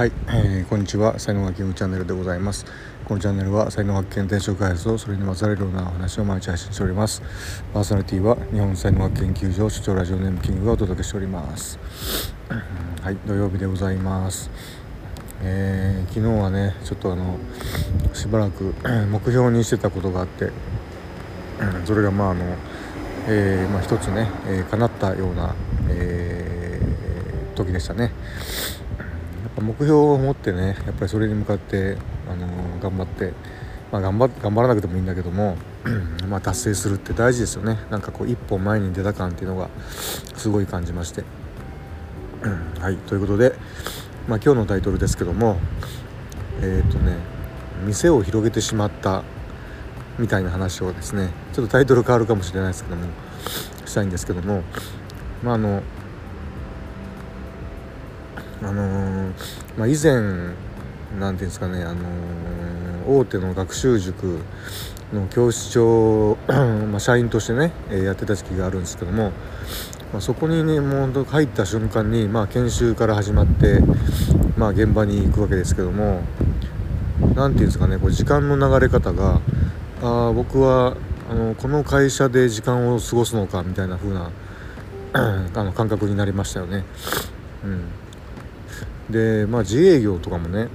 はい、こんにちは。才能発見チャンネルでございます。このチャンネルは才能発見、転職開発とそれにまつわるような話を毎日配信しております。パーソナリティは日本才能発見研究所所長ラジオネームキングがお届けしております。はい、土曜日でございます。昨日はねちょっとしばらく目標にしてたことがあって、それが一つね、叶ったような、時でしたね。目標を持ってね、やっぱりそれに向かって、頑張って、頑張らなくてもいいんだけども、達成するって大事ですよね。なんかこう一歩前に出た感っていうのがすごい感じまして、はい、ということで、今日のタイトルですけども、店を広げてしまったみたいな話をですね、ちょっとタイトル変わるかもしれないですけどもしたいんですけども、以前なんていうんですかね、大手の学習塾の教室長を社員としてねやってた時期があるんですけども、そこにねもう入った瞬間に、研修から始まって、現場に行くわけですけども、なんていうんですかね、こう時間の流れ方が僕はこの会社で時間を過ごすのかみたいな風な感覚になりましたよね。で、自営業とかもね、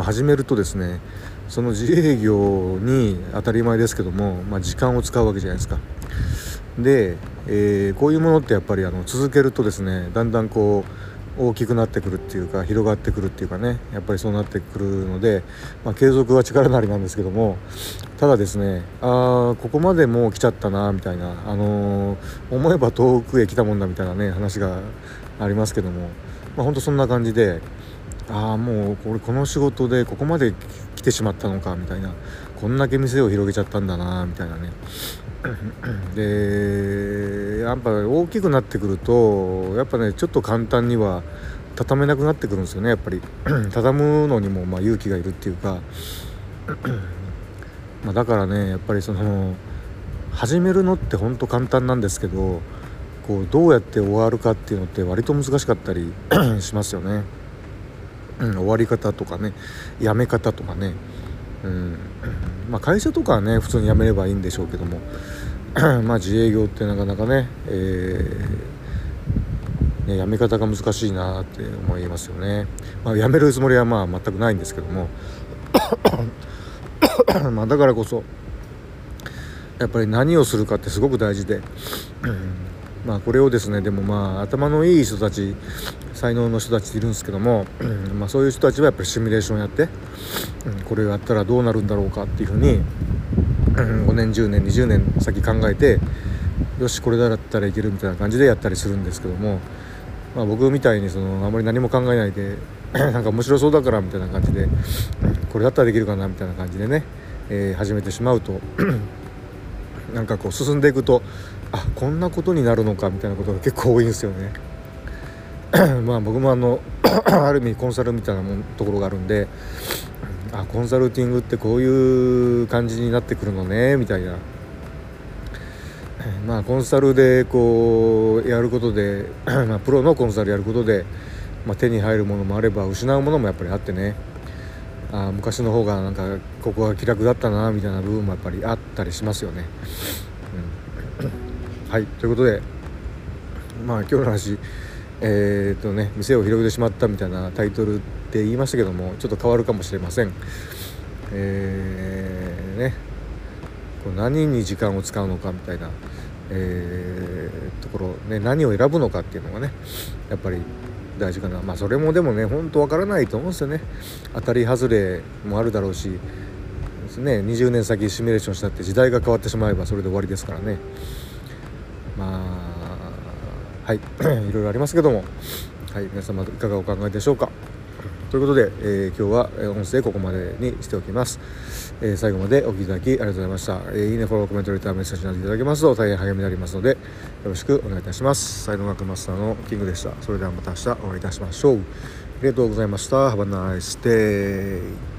始めるとですね、その自営業に当たり前ですけども、時間を使うわけじゃないですか。で、こういうものってやっぱり続けるとですね、だんだんこう大きくなってくるっていうか、広がってくるっていうかね、やっぱりそうなってくるので、継続は力なりなんですけども、ただですね、ここまでもう来ちゃったなみたいな、思えば遠くへ来たもんだみたいなね話がありますけども、本当そんな感じで、もうこの仕事でここまで来てしまったのかみたいな、こんだけ店を広げちゃったんだなみたいなね。で、やっぱ大きくなってくるとやっぱね、ちょっと簡単には畳めなくなってくるんですよね。やっぱり畳むのにも勇気がいるっていうか、だからね、やっぱり始めるのって本当簡単なんですけど、こうどうやって終わるかっていうのって割と難しかったりしますよね。終わり方とかね、やめ方とかね、会社とかはね普通に辞めればいいんでしょうけども、自営業ってなかなかね、辞め方が難しいなって思いますよね。辞めるつもりは全くないんですけどもだからこそやっぱり何をするかってすごく大事で、これをですね、でも頭のいい人たち、才能の人たちいるんですけども、そういう人たちはやっぱりシミュレーションやって、これをやったらどうなるんだろうかっていうふうに、5年10年20年先考えて、よしこれだったらいけるみたいな感じでやったりするんですけども、僕みたいにあまり何も考えないでなんか面白そうだからみたいな感じで、これだったらできるかなみたいな感じでね、始めてしまうとなんかこう進んでいくと、こんなことになるのかみたいなことが結構多いんですよね。僕もある意味コンサルみたいなところがあるんで、コンサルティングってこういう感じになってくるのねみたいな、コンサルでこうやることで、プロのコンサルやることで、手に入るものもあれば失うものもやっぱりあってね、昔の方がなんかここは気楽だったなみたいな部分もやっぱりあったりしますよね。はい、ということで、今日の話、店を広げてしまったみたいなタイトルって言いましたけども、ちょっと変わるかもしれません。何に時間を使うのかみたいな、ところ、何を選ぶのかっていうのがねやっぱり大事かな。それもでもね本当わからないと思うんですよね。当たり外れもあるだろうしですね、20年先シミュレーションしたって時代が変わってしまえばそれで終わりですからね。はいいろいろありますけども、はい、皆様いかがお考えでしょうか。ということで、今日は音声ここまでにしておきます。最後までお聞きいただきありがとうございました。いいね、フォロー、コメント、レター、メッセージなどいただけますと大変励みになりますので、よろしくお願いいたします。才能学マスターのキングでした。それではまた明日お会いいたしましょう。ありがとうございました。Have a nice day.